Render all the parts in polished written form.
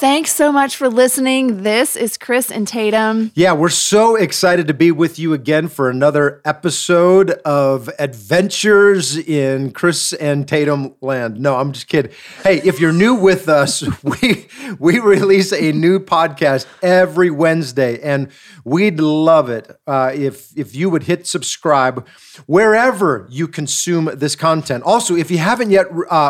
Thanks so much for listening. This is Chris and Tatum. Yeah, we're so excited to be with you again for another episode of Adventures in Chris and Tatum Land. No, I'm just kidding. Hey, if you're new with us, we release a new podcast every Wednesday, and we'd love it if you would hit subscribe wherever you consume this content. Also, if you haven't yet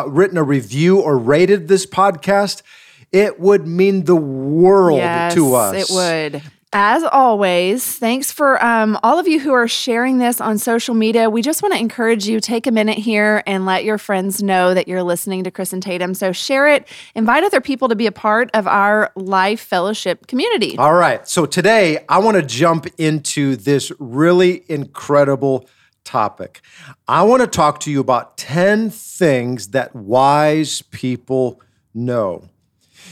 written a review or rated this podcast, it would mean the world to us. Yes, it would. As always, thanks for all of you who are sharing this on social media. We just want to encourage you, take a minute here and let your friends know that you're listening to Chris and Tatum. So share it. Invite other people to be a part of our Life Fellowship community. All right. So today, I want to jump into this really incredible topic. I want to talk to you about 10 things that wise people know.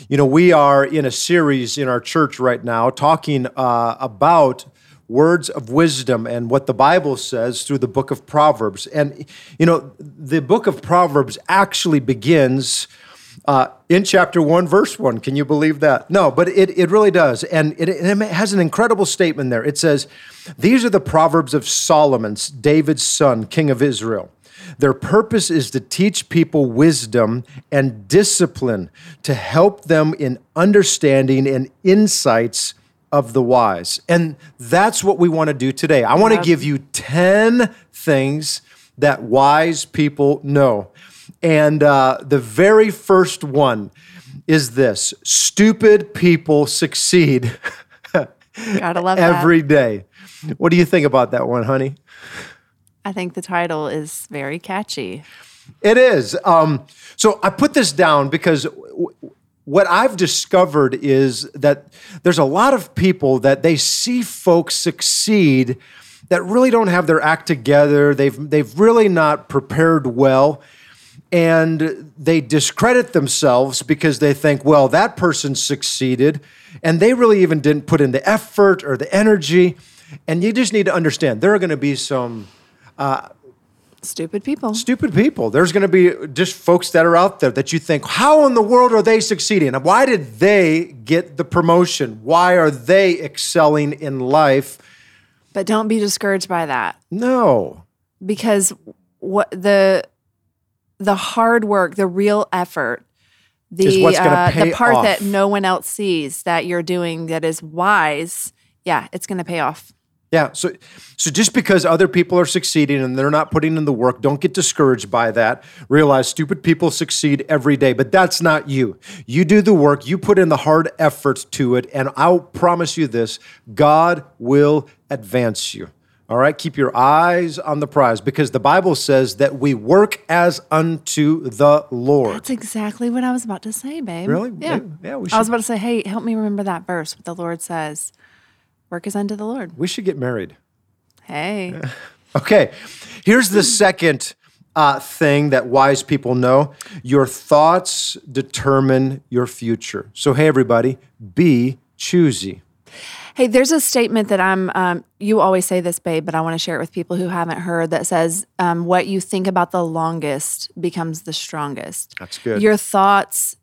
You know, we are in a series in our church right now talking about words of wisdom and what the Bible says through the book of Proverbs. And, you know, the book of Proverbs actually begins in chapter 1, verse 1. Can you believe that? No, but it really does. And it has an incredible statement there. It says, "These are the Proverbs of Solomon, David's son, king of Israel. Their purpose is to teach people wisdom and discipline, to help them in understanding and insights of the wise." And that's what we want to do today. I want to give you 10 things that wise people know. And the very first one is this: stupid people succeed Gotta love every day. What do you think about that one, honey? I think the title is very catchy. It is. So I put this down because what I've discovered is that there's a lot of people that they see folks succeed that really don't have their act together. They've really not prepared well, and they discredit themselves because they think, well, that person succeeded, and they really even didn't put in the effort or the energy. And you just need to understand there are going to be some stupid people. Stupid people. There's going to be just folks that are out there that you think, how in the world are they succeeding? Why did they get the promotion? Why are they excelling in life? But don't be discouraged by that. No. Because what the hard work, the real effort, the part off that no one else sees that you're doing that is wise, yeah, it's going to pay off. Yeah, so just because other people are succeeding and they're not putting in the work, don't get discouraged by that. Realize stupid people succeed every day, but that's not you. You do the work, you put in the hard effort to it, and I'll promise you this, God will advance you. All right, keep your eyes on the prize, because the Bible says that we work as unto the Lord. That's exactly what I was about to say, babe. Really? Yeah. Yeah, we should. I was about to say, hey, help me remember that verse, what the Lord says. Work is unto the Lord. We should get married. Hey. Okay. Here's the second thing that wise people know. Your thoughts determine your future. So, hey, everybody, be choosy. Hey, there's a statement that you always say this, babe, but I want to share it with people who haven't heard, that says, what you think about the longest becomes the strongest. That's good. Your thoughts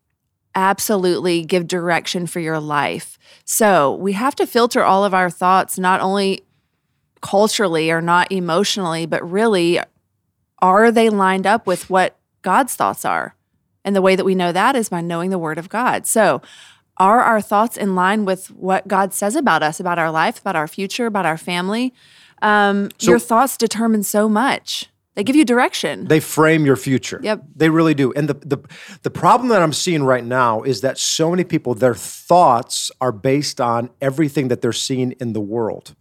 absolutely give direction for your life. So we have to filter all of our thoughts, not only culturally or not emotionally, but really, are they lined up with what God's thoughts are? And the way that we know that is by knowing the Word of God. So are our thoughts in line with what God says about us, about our life, about our future, about our family? Your thoughts determine so much. They give you direction. They frame your future. Yep. They really do. And the problem that I'm seeing right now is that so many people, their thoughts are based on everything that they're seeing in the world.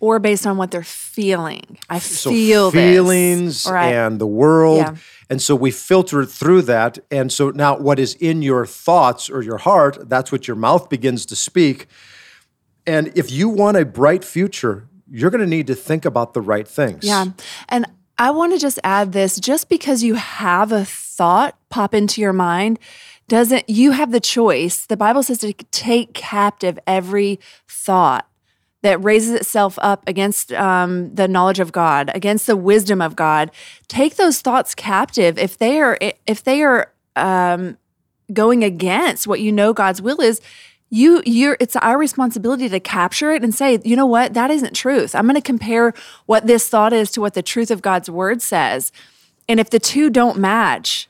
Or based on what they're feeling. Feelings and the world. Yeah. And so we filter through that. And so now what is in your thoughts or your heart, that's what your mouth begins to speak. And if you want a bright future, you're going to need to think about the right things. Yeah. And I want to just add this, just because you have a thought pop into your mind, you have the choice. The Bible says to take captive every thought that raises itself up against the knowledge of God, against the wisdom of God. Take those thoughts captive if they are going against what you know God's will is. It's our responsibility to capture it and say, you know what, that isn't truth. I'm going to compare what this thought is to what the truth of God's word says. And if the two don't match,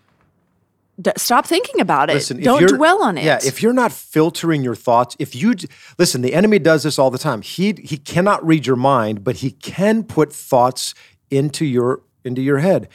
stop thinking about it. Listen, don't dwell on it. Yeah, if you're not filtering your thoughts, listen, the enemy does this all the time. He cannot read your mind, but he can put thoughts into your head.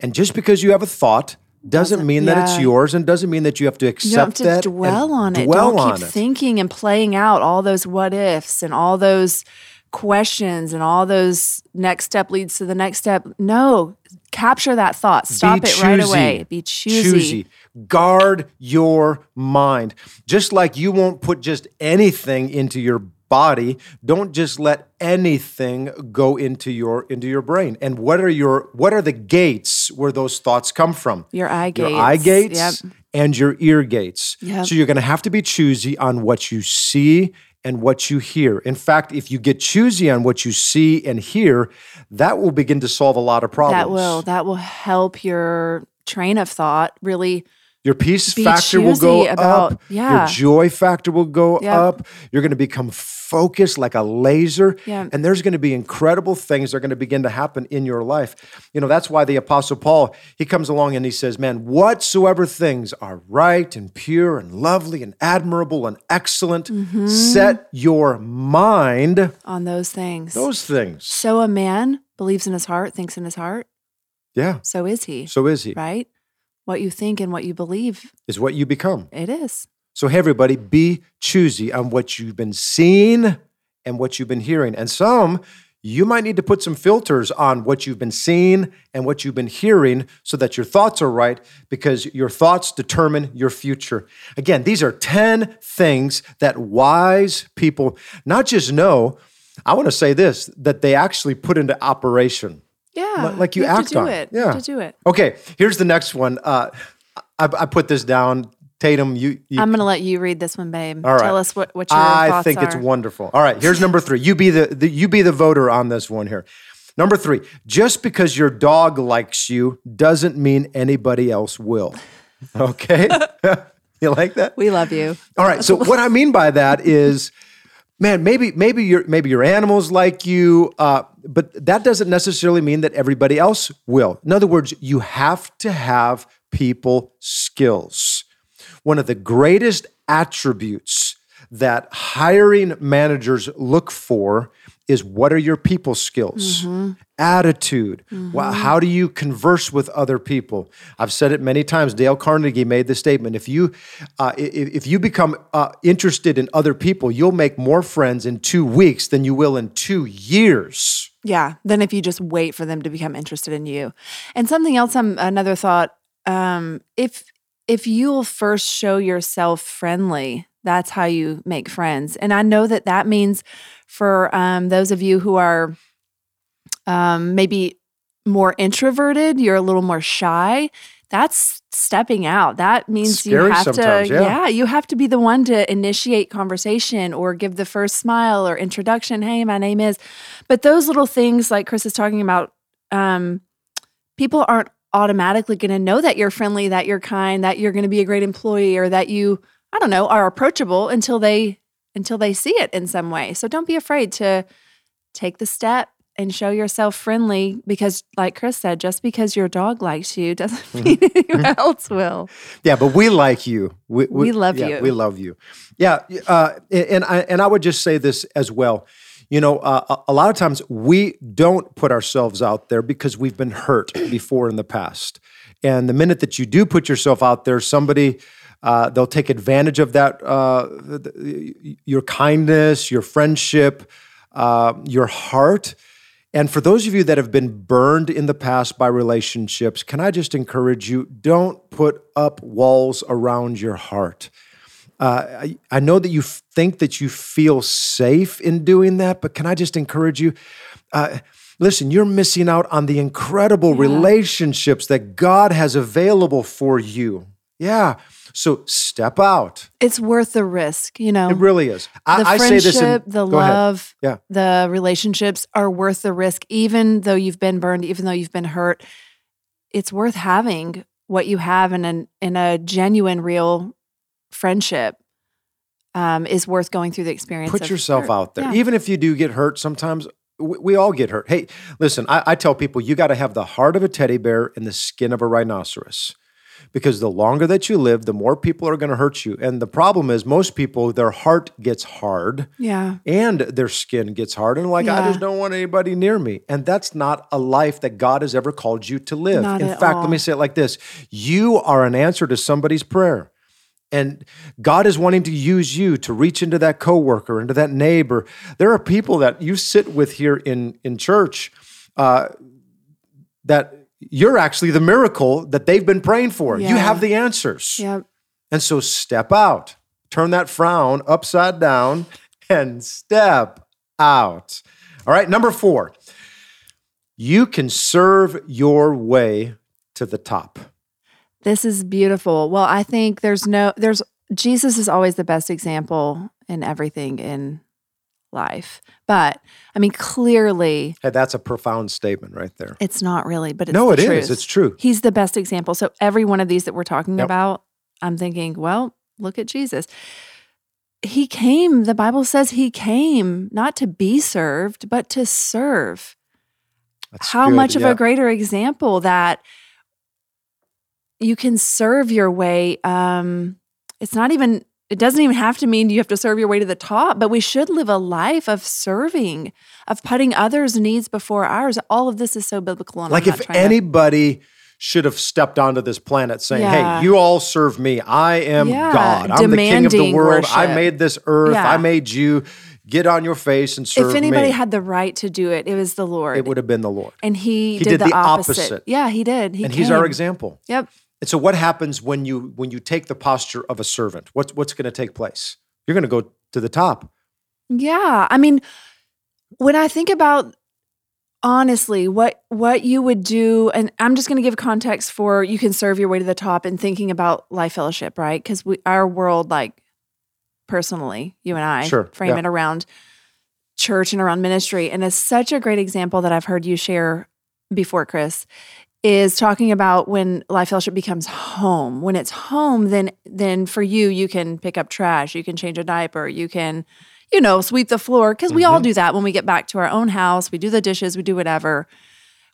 And just because you have a thought doesn't mean that it's yours, and doesn't mean that you have to accept that. You don't have to dwell on it. Don't keep thinking and playing out all those what ifs and all those questions and all those next step leads to the next step. No, capture that thought. Stop it right away. Be choosy. Guard your mind. Just like you won't put just anything into your body, don't just let anything go into your brain. And what are the gates where those thoughts come from? Your eye gates. Your eye gates, yep. And your ear gates. Yep. So you're going to have to be choosy on what you see and what you hear. In fact, if you get choosy on what you see and hear, that will begin to solve a lot of problems. That will help your train of thought really. Your peace factor will go up. Yeah. Your joy factor will go up. You're going to become focused like a laser. Yeah. And there's going to be incredible things that are going to begin to happen in your life. You know, that's why the Apostle Paul, he comes along and he says, man, whatsoever things are right and pure and lovely and admirable and excellent, set your mind on those things. So a man believes in his heart, thinks in his heart. Yeah. So is he. Right? What you think and what you believe is what you become. It is. So hey, everybody, be choosy on what you've been seeing and what you've been hearing. And you might need to put some filters on what you've been seeing and what you've been hearing so that your thoughts are right, because your thoughts determine your future. Again, these are 10 things that wise people not just know, I want to say this, that they actually put into operation. Yeah, like you act on it. Yeah, you have to do it. Okay, here's the next one. I put this down. Tatum, you I'm going to let you read this one, babe. All right. Tell us what your thoughts are. I think it's wonderful. All right, here's number 3. You be the voter on this one here. Number 3, just because your dog likes you doesn't mean anybody else will. Okay? You like that? We love you. All right, so what I mean by that is, man, maybe your animals like you, but that doesn't necessarily mean that everybody else will. In other words, you have to have people skills. One of the greatest attributes that hiring managers look for is, what are your people skills? Attitude. Wow, how do you converse with other people? I've said it many times. Dale Carnegie made the statement: if you become interested in other people, you'll make more friends in 2 weeks than you will in 2 years. Yeah, than if you just wait for them to become interested in you. And something else, another thought: if you'll first show yourself friendly, that's how you make friends. And I know that means for those of you who are maybe more introverted, you're a little more shy, that's stepping out. That means scary you have sometimes, to, you have to be the one to initiate conversation or give the first smile or introduction. Hey, my name is. But those little things, like Chris is talking about, people aren't automatically going to know that you're friendly, that you're kind, that you're going to be a great employee, or that you, I don't know, are approachable until they see it in some way. So don't be afraid to take the step and show yourself friendly, because like Chris said, just because your dog likes you doesn't mean anyone else will. Yeah, but we like you. We love you. We love you. Yeah, and I would just say this as well. You know, a lot of times we don't put ourselves out there because we've been hurt before in the past. And the minute that you do put yourself out there, somebody they'll take advantage of that, your kindness, your friendship, your heart. And for those of you that have been burned in the past by relationships, can I just encourage you, don't put up walls around your heart. I know that you think that you feel safe in doing that, but can I just encourage you? Listen, you're missing out on the incredible relationships that God has available for you. Yeah. So step out. It's worth the risk, you know. It really is. I say this in the love, the relationships are worth the risk, even though you've been burned, even though you've been hurt. It's worth having what you have in a genuine, real friendship. Is worth going through the experience. Put yourself out there, even if you do get hurt. Sometimes we all get hurt. Hey, listen, I tell people you got to have the heart of a teddy bear and the skin of a rhinoceros. Because the longer that you live, the more people are going to hurt you. And the problem is most people, their heart gets hard and their skin gets hard. And like, I just don't want anybody near me. And that's not a life that God has ever called you to live. Not in fact, let me say it like this. You are an answer to somebody's prayer. And God is wanting to use you to reach into that coworker, into that neighbor. There are people that you sit with here in church that— you're actually the miracle that they've been praying for. Yeah. You have the answers. Yep. And so step out. Turn that frown upside down and step out. All right, number 4. You can serve your way to the top. This is beautiful. Well, I think Jesus is always the best example in everything in life. But I mean, clearly— hey, that's a profound statement right there. It's not really, but it's the truth. No, it is. It's true. He's the best example. So every one of these that we're talking about, I'm thinking, well, look at Jesus. He came, the Bible says he came not to be served, but to serve. That's how good, much of a greater example that you can serve your way. It doesn't even have to mean you have to serve your way to the top, but we should live a life of serving, of putting others' needs before ours. All of this is so biblical. And like if anybody should have stepped onto this planet saying, hey, you all serve me. I am God. I'm the king of the world. Worship. I made this earth. I made you. Get on your face and serve me. If anybody had the right to do it, it was the Lord. It would have been the Lord. And he did the opposite. Yeah, he did. He came. He's our example. Yep. And so what happens when you take the posture of a servant? What's going to take place? You're going to go to the top. Yeah. I mean, when I think about, honestly, what you would do, and I'm just going to give context for you can serve your way to the top and thinking about Life Fellowship, right? Because our world, like personally, you and I frame it around church and around ministry. And it's such a great example that I've heard you share before, Chris, is talking about when Life Fellowship becomes home. When it's home, then for you can pick up trash, you can change a diaper, you can, sweep the floor, because we all do that when we get back to our own house. We do the dishes, we do whatever.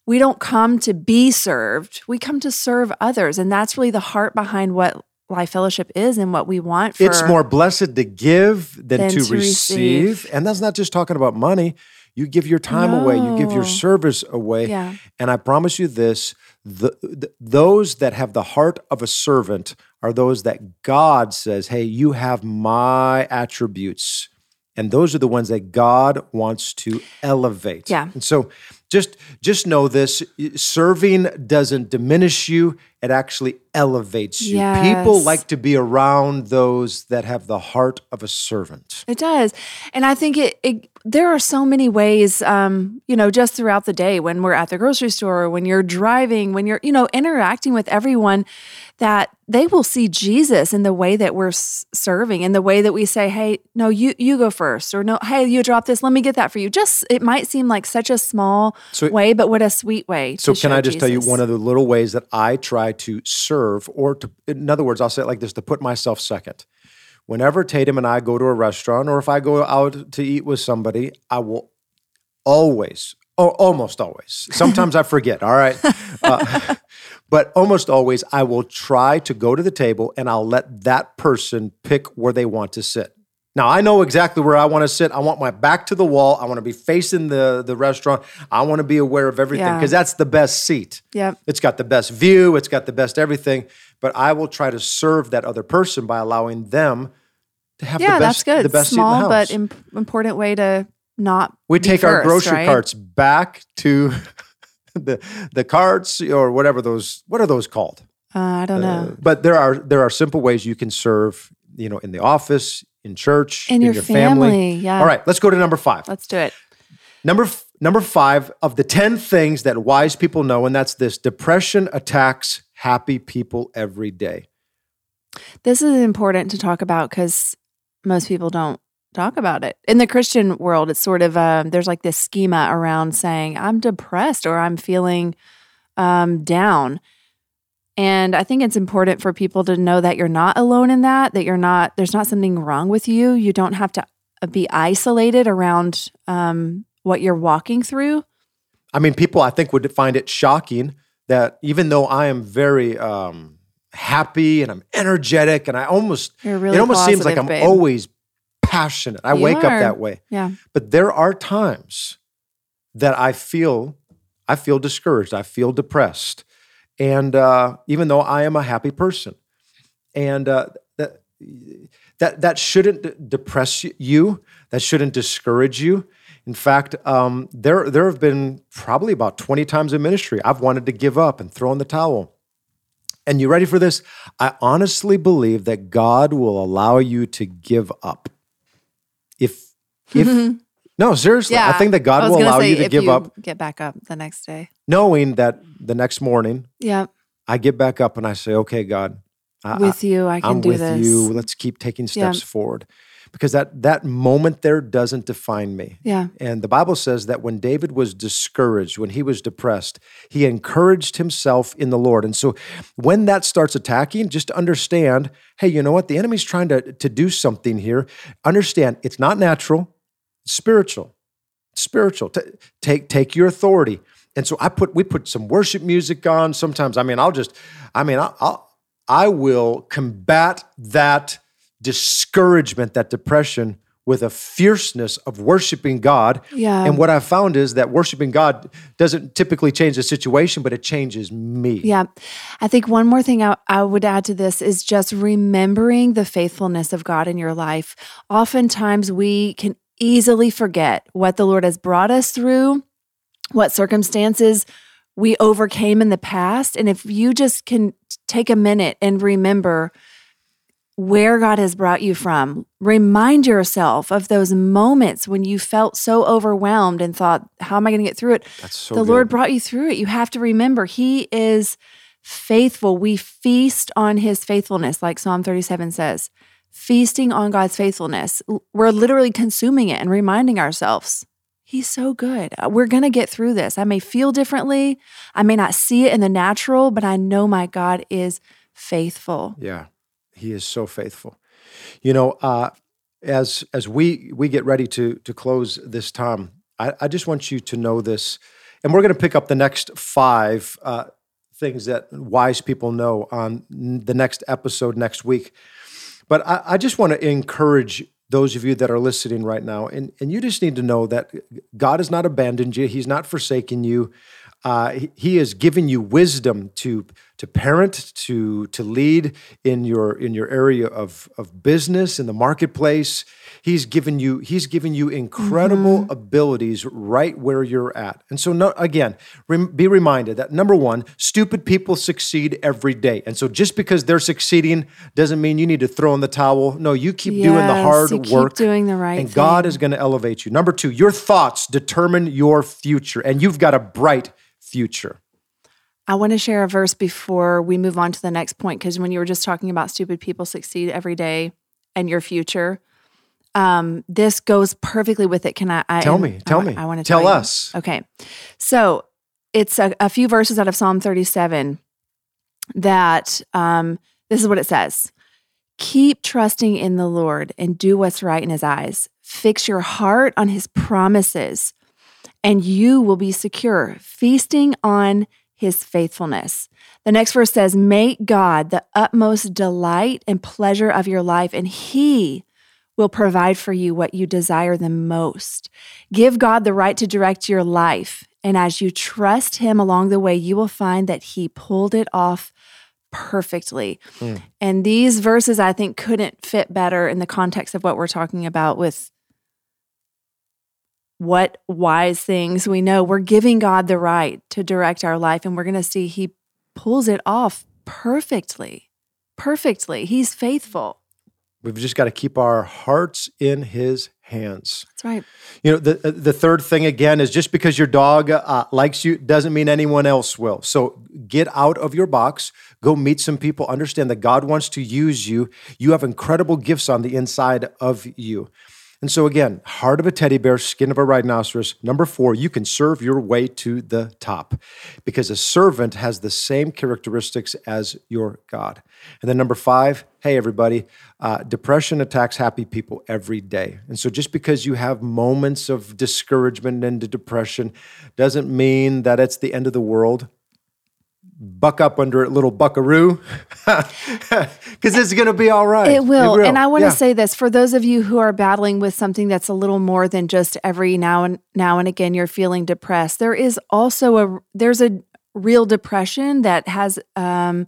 We don't come to be served. We come to serve others, and that's really the heart behind what Life Fellowship is and what we want for— it's more blessed to give than to receive. And that's not just talking about money. You give your time away. You give your service away. Yeah. And I promise you this, those that have the heart of a servant are those that God says, hey, you have my attributes. And those are the ones that God wants to elevate. Yeah. And so just know this, serving doesn't diminish you. It actually elevates you. Yes. People like to be around those that have the heart of a servant. It does. And I think there are so many ways, just throughout the day when we're at the grocery store, when you're driving, when you're, interacting with everyone, that they will see Jesus in the way that we're serving, in the way that we say, hey, no, you go first, or no, hey, you drop this, let me get that for you. Just, it might seem like such a small way, but what a sweet way to show Jesus. So can I just tell you one of the little ways that I try to serve, in other words, I'll say it like this, to put myself second. Whenever Tatum and I go to a restaurant, or if I go out to eat with somebody, I will always, almost always, sometimes I forget, all right? But almost always, I will try to go to the table and I'll let that person pick where they want to sit. Now, I know exactly where I want to sit. I want my back to the wall. I want to be facing the restaurant. I want to be aware of everything because that's the best seat. Yep. It's got the best view. It's got the best everything. But I will try to serve that other person by allowing them to have the best small, seat in the house. Small but important way to not We be take first, our grocery carts back to the carts or whatever those. What are those called? I don't know. But there are simple ways you can serve in the office, in church, in your family. Yeah. All right, let's go to number 5. Let's do it. Number 5 of the 10 things that wise people know, and that's this: depression attacks happy people every day. This is important to talk about because most people don't talk about it. In the Christian world, it's sort of, there's like this schema around saying, I'm depressed or I'm feeling down. And I think it's important for people to know that you're not alone in that you're not, there's not something wrong with you. You don't have to be isolated around what you're walking through. I mean, people, I think, would find it shocking that even though I am very happy and I'm energetic and I almost, really it almost seems like I'm always passionate. I wake up that way. Yeah. But there are times that I feel discouraged. I feel depressed. And even though I am a happy person, and that shouldn't depress you, that shouldn't discourage you. In fact, there have been probably about 20 times in ministry I've wanted to give up and throw in the towel. And you ready for this? I honestly believe that God will allow you to give up. If no, seriously, yeah. I think that God will allow you to give up. Get back up the next day, knowing that the next morning, yeah, I get back up and I say, "Okay, God, I'm with you. I can do this. Let's keep taking steps forward." Because that moment there doesn't define me. Yeah. And the Bible says that when David was discouraged, when he was depressed, he encouraged himself in the Lord. And so when that starts attacking, just understand, hey, you know what? The enemy's trying to do something here. Understand, it's not natural, it's spiritual. Take your authority. And so we put some worship music on. Sometimes, I will combat that discouragement, that depression, with a fierceness of worshiping God. Yeah. And what I found is that worshiping God doesn't typically change the situation, but it changes me. Yeah. I think one more thing I would add to this is just remembering the faithfulness of God in your life. Oftentimes we can easily forget what the Lord has brought us through, what circumstances we overcame in the past. And if you just can take a minute and remember where God has brought you from. Remind yourself of those moments when you felt so overwhelmed and thought, how am I going to get through it? That's so good. The Lord brought you through it. You have to remember He is faithful. We feast on His faithfulness, like Psalm 37 says. Feasting on God's faithfulness. We're literally consuming it and reminding ourselves, He's so good. We're going to get through this. I may feel differently. I may not see it in the natural, but I know my God is faithful. Yeah. He is so faithful. You know, as we get ready to close this time, I just want you to know this, and we're going to pick up the next 5 things that wise people know on the next episode next week. But I just want to encourage those of you that are listening right now, and you just need to know that God has not abandoned you. He's not forsaken you. He has given you wisdom to parent, to lead in your area of business, in the marketplace. He's given you incredible abilities right where you're at. And so, be reminded that, number one, stupid people succeed every day. And so just because they're succeeding doesn't mean you need to throw in the towel. No, you keep doing the hard work. Keep doing the right thing. And God is going to elevate you. Number 2, your thoughts determine your future, and you've got a bright future. I want to share a verse before we move on to the next point, because when you were just talking about stupid people succeed every day and your future, this goes perfectly with it. Can I Tell me. I want to tell us. You. Okay. So it's a few verses out of Psalm 37 that this is what it says. Keep trusting in the Lord and do what's right in His eyes. Fix your heart on His promises and you will be secure, feasting on His faithfulness. The next verse says, make God the utmost delight and pleasure of your life, and He will provide for you what you desire the most. Give God the right to direct your life, and as you trust Him along the way, you will find that He pulled it off perfectly. Mm. And these verses, I think, couldn't fit better in the context of what we're talking about with what wise things we know. We're giving God the right to direct our life, and we're going to see He pulls it off perfectly. He's faithful. We've just got to keep our hearts in His hands. That's right. You know, the third thing, again, is just because your dog likes you doesn't mean anyone else will. So get out of your box. Go meet some people. Understand that God wants to use you. You have incredible gifts on the inside of you. And so again, heart of a teddy bear, skin of a rhinoceros. Number 4, you can serve your way to the top because a servant has the same characteristics as your God. And then number 5, hey everybody, depression attacks happy people every day. And so just because you have moments of discouragement and depression doesn't mean that it's the end of the world. Buck up under it, little buckaroo, because it's going to be all right. It will. And I want to say this, for those of you who are battling with something that's a little more than just every now and again you're feeling depressed, there is also there's a real depression that has an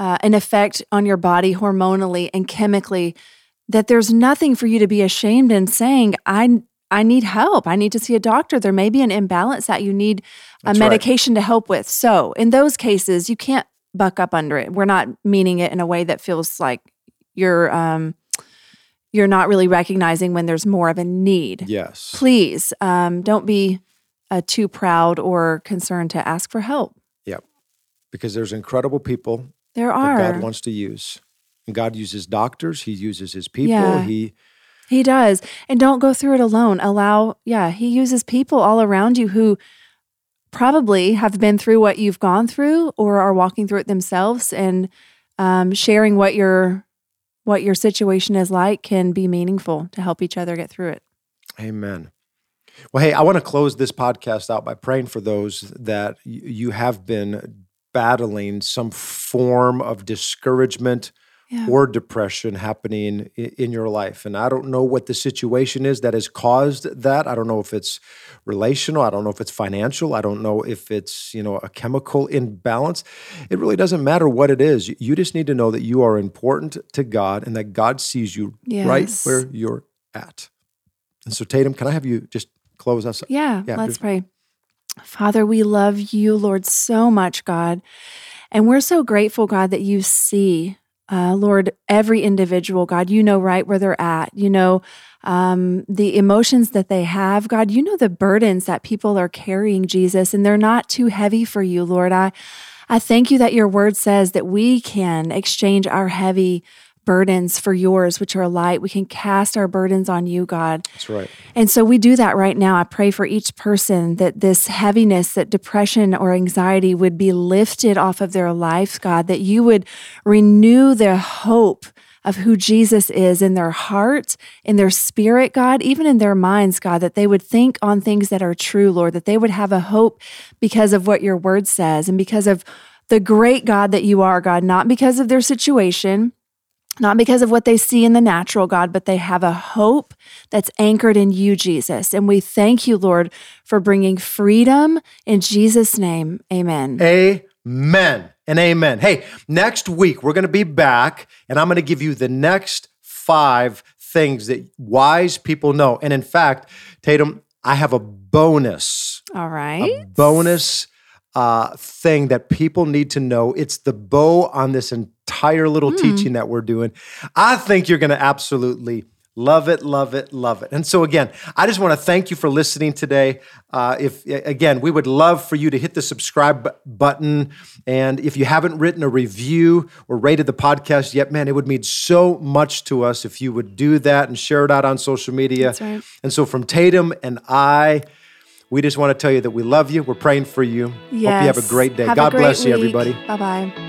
effect on your body hormonally and chemically, that there's nothing for you to be ashamed in saying, I need help. I need to see a doctor. There may be an imbalance that you need a medication to help with. So in those cases, you can't buck up under it. We're not meaning it in a way that feels like you're not really recognizing when there's more of a need. Yes. Please don't be too proud or concerned to ask for help. Yep. Because there's incredible people that God wants to use. And God uses doctors. He uses His people. Yeah. He does. And don't go through it alone. He uses people all around you who probably have been through what you've gone through or are walking through it themselves, and sharing what your situation is like can be meaningful to help each other get through it. Amen. Well, hey, I want to close this podcast out by praying for those that you have been battling some form of discouragement, or depression happening in your life. And I don't know what the situation is that has caused that. I don't know if it's relational. I don't know if it's financial. I don't know if it's, a chemical imbalance. It really doesn't matter what it is. You just need to know that you are important to God and that God sees you right where you're at. And so, Tatum, can I have you just close us up? Yeah, let's pray. Father, we love you, Lord, so much, God. And we're so grateful, God, that you see Lord, every individual, God, you know right where they're at. You know the emotions that they have. God, you know the burdens that people are carrying, Jesus, and they're not too heavy for you, Lord. I thank you that your word says that we can exchange our heavy burdens for yours, which are light. We can cast our burdens on you, God. That's right. And so we do that right now. I pray for each person that this heaviness, that depression or anxiety would be lifted off of their lives, God, that you would renew their hope of who Jesus is in their heart, in their spirit, God, even in their minds, God, that they would think on things that are true, Lord, that they would have a hope because of what your word says and because of the great God that you are, God, not because of their situation, not because of what they see in the natural, God, but they have a hope that's anchored in you, Jesus. And we thank you, Lord, for bringing freedom in Jesus' name. Amen. Amen and amen. Hey, next week, we're going to be back, and I'm going to give you the next 5 things that wise people know. And in fact, Tatum, I have a bonus. All right. A bonus thing that people need to know. It's the bow on this entire little teaching that we're doing. I think you're going to absolutely love it, love it, love it. And so again, I just want to thank you for listening today. We would love for you to hit the subscribe button. And if you haven't written a review or rated the podcast yet, man, it would mean so much to us if you would do that and share it out on social media. That's right. And so from Tatum and I, we just want to tell you that we love you. We're praying for you. Yes. Hope you have a great day. God bless you, everybody. Bye-bye.